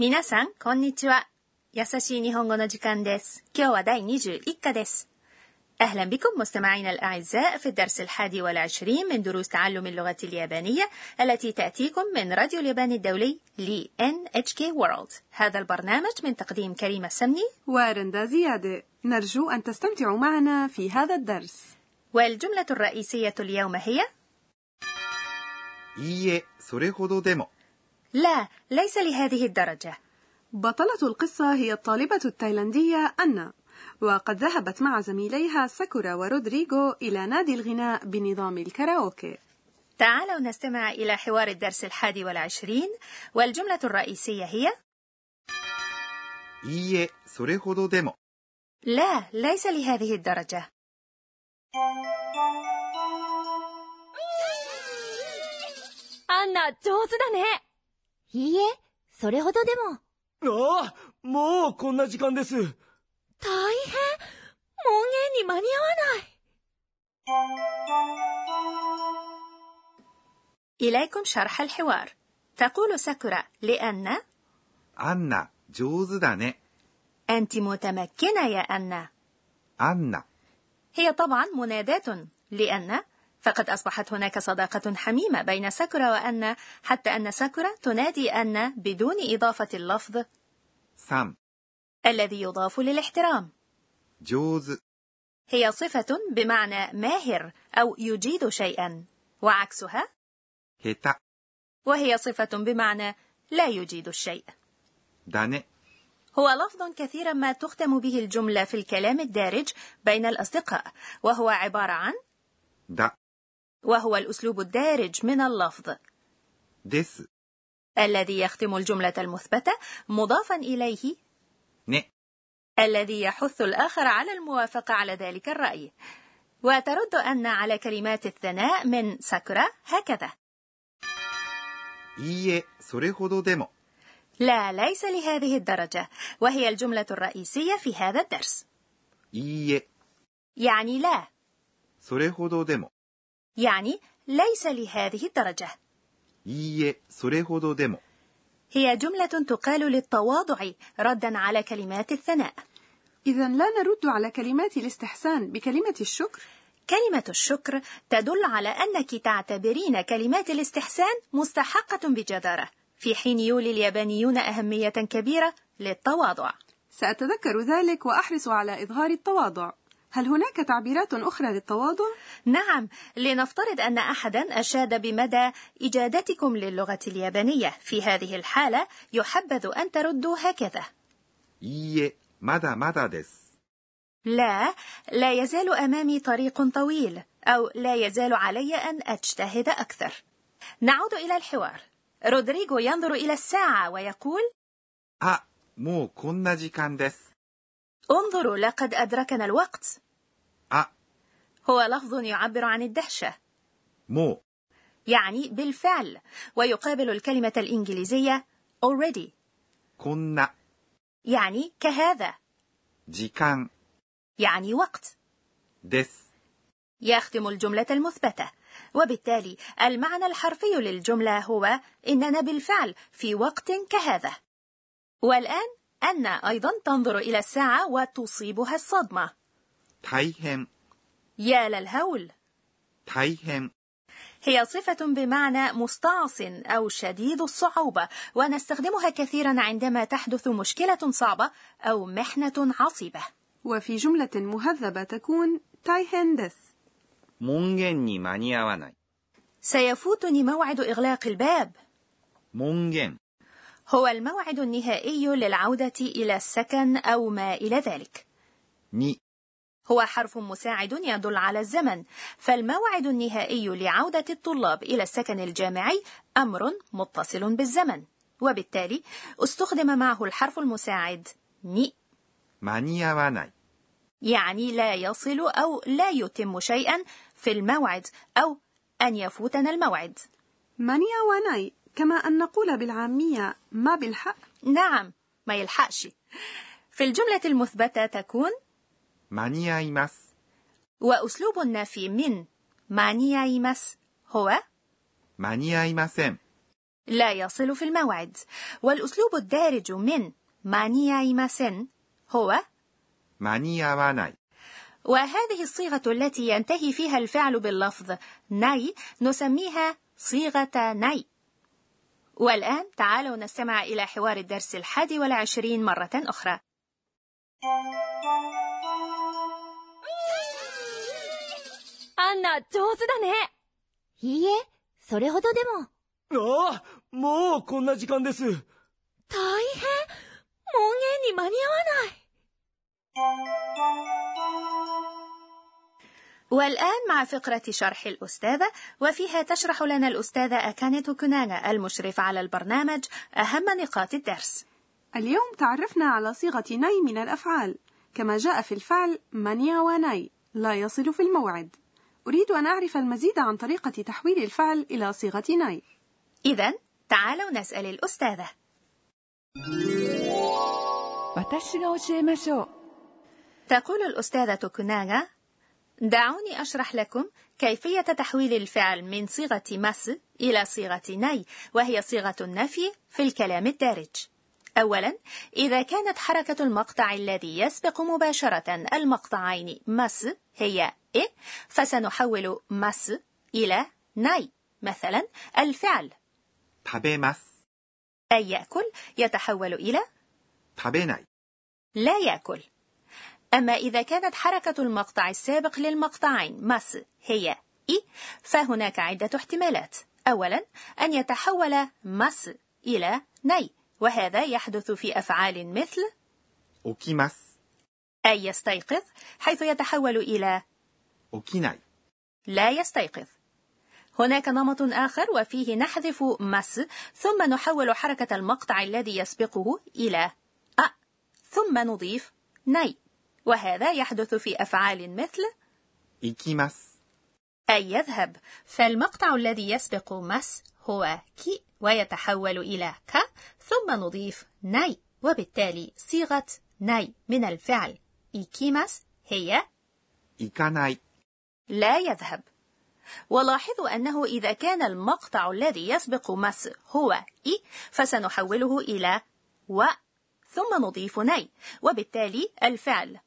皆さん、こんにちは。優しい日本語の時間です。今日は第21課です。أهلا بكم مستمعينا الأعزاء في الدرس 21 من دروس تعلم اللغة اليابانية التي تأتيكم من راديو اليابان الدولي ل NHK World. هذا البرنامج من تقديم كريمة السمني ورندا زيادة. نرجو أن تستمتعوا معنا في هذا الدرس. والجملة الرئيسية اليوم هي いいえ、それほどでも لا، ليس لهذه الدرجة. بطلة القصة هي الطالبة التايلاندية أنا، وقد ذهبت مع زميليها ساكورا ورودريغو إلى نادي الغناء بنظام الكاراوكي. تعالوا نستمع إلى حوار الدرس 21، والجملة الرئيسية هي いいえ、それほどでも لا، ليس لهذه الدرجة. アンナ、上手だね。いいえ、それほどでも。ああ、もうこんな時間です。 大変！門限に間に合わない。 إليكم شرح الحوار. تقول ساكورا لأن أنا جوزداني. أنت متمكنة يا أنا. أنا هي طبعا مناداة لأن، فقد أصبحت هناك صداقة حميمة بين ساكورا وأنا، حتى أن ساكورا تنادي أنا بدون إضافة اللفظ سام الذي يضاف للاحترام. جوز هي صفة بمعنى ماهر أو يجيد شيئا، وعكسها هتا وهي صفة بمعنى لا يجيد الشيء. داني هو لفظ كثيرا ما تختم به الجملة في الكلام الدارج بين الأصدقاء، وهو عبارة عن دا، وهو الأسلوب الدارج من اللفظ دس الذي يختم الجملة المثبتة مضافا إليه الذي يحث الآخر على الموافقة على ذلك الرأي. وترد أن على كلمات الثناء من ساكورا هكذا: いいえ、それほどでも لا، ليس لهذه الدرجة، وهي الجملة الرئيسية في هذا الدرس. いいえ يعني لا، それほどでも يعني ليس لهذه الدرجة. いいえ、それほどでも هي جملة تقال للتواضع رداً على كلمات الثناء. إذا لا نرد على كلمات الاستحسان بكلمة الشكر؟ كلمة الشكر تدل على أنك تعتبرين كلمات الاستحسان مستحقة بجدارة، في حين يولي اليابانيون أهمية كبيرة للتواضع. سأتذكر ذلك وأحرص على إظهار التواضع. هل هناك تعبيرات أخرى للتواضع؟ نعم، لنفترض أن أحدا أشاد بمدى إجادتكم للغة اليابانية، في هذه الحالة يحبذ أن تردوا هكذا: いいえ、まだまだです لا، لا يزال أمامي طريق طويل، أو لا يزال علي أن أجتهد أكثر. نعود إلى الحوار. رودريغو ينظر إلى الساعة ويقول: あ、もうこんな時間です انظروا، لقد أدركنا الوقت. هو لفظ يعبر عن الدهشة. مو يعني بالفعل، ويقابل الكلمة الإنجليزية already. كنا يعني كهذا. جيكان يعني وقت. دس يختم الجملة المثبتة، وبالتالي المعنى الحرفي للجملة هو إننا بالفعل في وقت كهذا. والآن أنا أيضا تنظر إلى الساعة وتصيبها الصدمة. تايهن يا للهول. تايهن هي صفة بمعنى مستعص أو شديد الصعوبة، ونستخدمها كثيرا عندما تحدث مشكلة صعبة أو محنة عصيبة. وفي جملة مهذبة تكون تايهن دس. مونجن ني مانياواناي. سيفوتني موعد إغلاق الباب. مونجن هو الموعد النهائي للعودة إلى السكن أو ما إلى ذلك. ني هو حرف مساعد يدل على الزمن، فالموعد النهائي لعودة الطلاب إلى السكن الجامعي أمر متصل بالزمن، وبالتالي استخدم معه الحرف المساعد ني مانياواناي، يعني لا يصل أو لا يتم شيئا في الموعد، أو أن يفوتنا الموعد. مانياواناي كما أن نقول بالعامية ما بالحق. نعم، ما يلحقش. في الجملة المثبتة تكون مانيايماس، وأسلوب النفي من مانيايماس هو مانيايماسن، لا يصل في الموعد. والأسلوب الدارج من مانيايماسن هو مانياواناي. وهذه الصيغة التي ينتهي فيها الفعل باللفظ ناي نسميها صيغة ناي. والآن تعالوا نستمع إلى حوار الدرس 21 مرة أخرى. أنا جوزو دا ني. إيه، سوريهودو ديمو. آه، مو كونا جيكان ديسو. تايهن، مونغين ني مانياواناي. والآن مع فقرة شرح الأستاذة، وفيها تشرح لنا الأستاذة أكانيتو كونانا المشرف على البرنامج أهم نقاط الدرس. اليوم تعرفنا على صيغة ناي من الأفعال كما جاء في الفعل مانياواناي لا يصل في الموعد. أريد أن أعرف المزيد عن طريقة تحويل الفعل إلى صيغة ناي. إذن تعالوا نسأل الأستاذة. تقول الأستاذة كونانا: دعوني أشرح لكم كيفية تحويل الفعل من صيغة ماس إلى صيغة ناي، وهي صيغة النفي في الكلام الدارج. أولا، إذا كانت حركة المقطع الذي يسبق مباشرة المقطعين ماس هي إ، فسنحول ماس إلى ناي. مثلا الفعل تابيماس أي يأكل يتحول إلى تابيناي لا يأكل. أما إذا كانت حركة المقطع السابق للمقطعين ماس هي إي، فهناك عدة احتمالات. أولا، أن يتحول ماس إلى ناي، وهذا يحدث في أفعال مثل أوكيماس أي يستيقظ، حيث يتحول إلى أوكيناي لا يستيقظ. هناك نمط آخر وفيه نحذف ماس ثم نحول حركة المقطع الذي يسبقه إلى أ ثم نضيف ناي، وهذا يحدث في أفعال مثل إيكيماس أي يذهب، فالمقطع الذي يسبق ماس هو كي ويتحول إلى كا ثم نضيف ناي، وبالتالي صيغة ناي من الفعل إيكيماس هي إيكاناي لا يذهب. ولاحظوا أنه إذا كان المقطع الذي يسبق ماس هو إي، فسنحوله إلى و ثم نضيف ناي، وبالتالي الفعل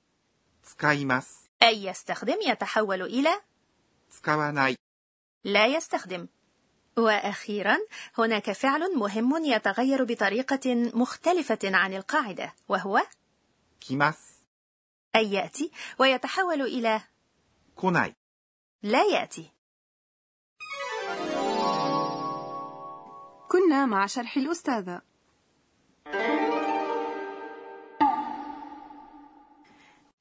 تسكايماس أي يستخدم يتحول إلى تسكاواناي لا يستخدم. وأخيرا، هناك فعل مهم يتغير بطريقة مختلفة عن القاعدة، وهو كيماس أي يأتي ويتحول إلى كوناي لا يأتي. كنا مع شرح الأستاذة.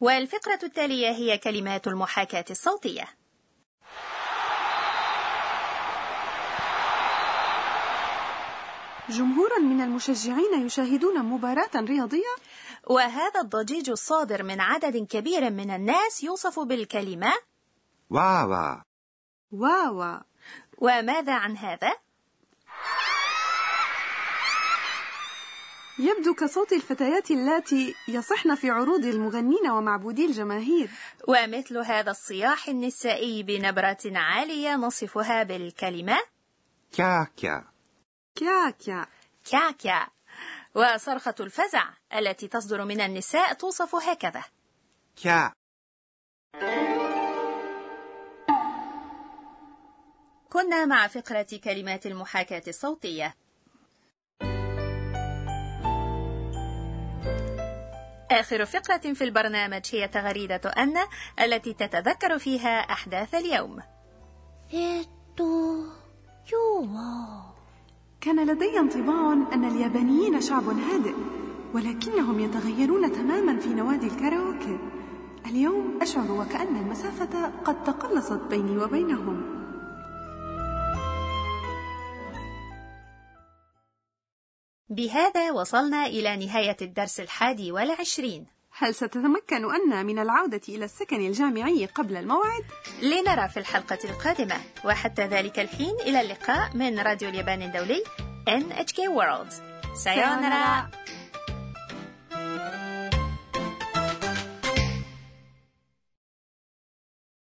والفقرة التالية هي كلمات المحاكاة الصوتية. جمهور من المشجعين يشاهدون مباراة رياضية، وهذا الضجيج الصادر من عدد كبير من الناس يوصف بالكلمة واوا واوا. وماذا عن هذا؟ يبدو كصوت الفتيات التي يصحن في عروض المغنين ومعبودي الجماهير. ومثل هذا الصياح النسائي بنبرة عالية نصفها بالكلمة كاكا كاكا كاكا. وصرخة الفزع التي تصدر من النساء توصف هكذا كا. كنا مع فقرة كلمات المحاكاة الصوتية. آخر فقرة في البرنامج هي تغريدة أن التي تتذكر فيها أحداث اليوم. كان لدي انطباع أن اليابانيين شعب هادئ، ولكنهم يتغيرون تماما في نوادي الكاراوكي. اليوم أشعر وكأن المسافة قد تقلصت بيني وبينهم. بهذا وصلنا إلى نهاية الدرس 21. هل ستتمكن أن من العودة إلى السكن الجامعي قبل الموعد؟ لنرى في الحلقة القادمة، وحتى ذلك الحين إلى اللقاء من راديو اليابان الدولي NHK World. سايونارا.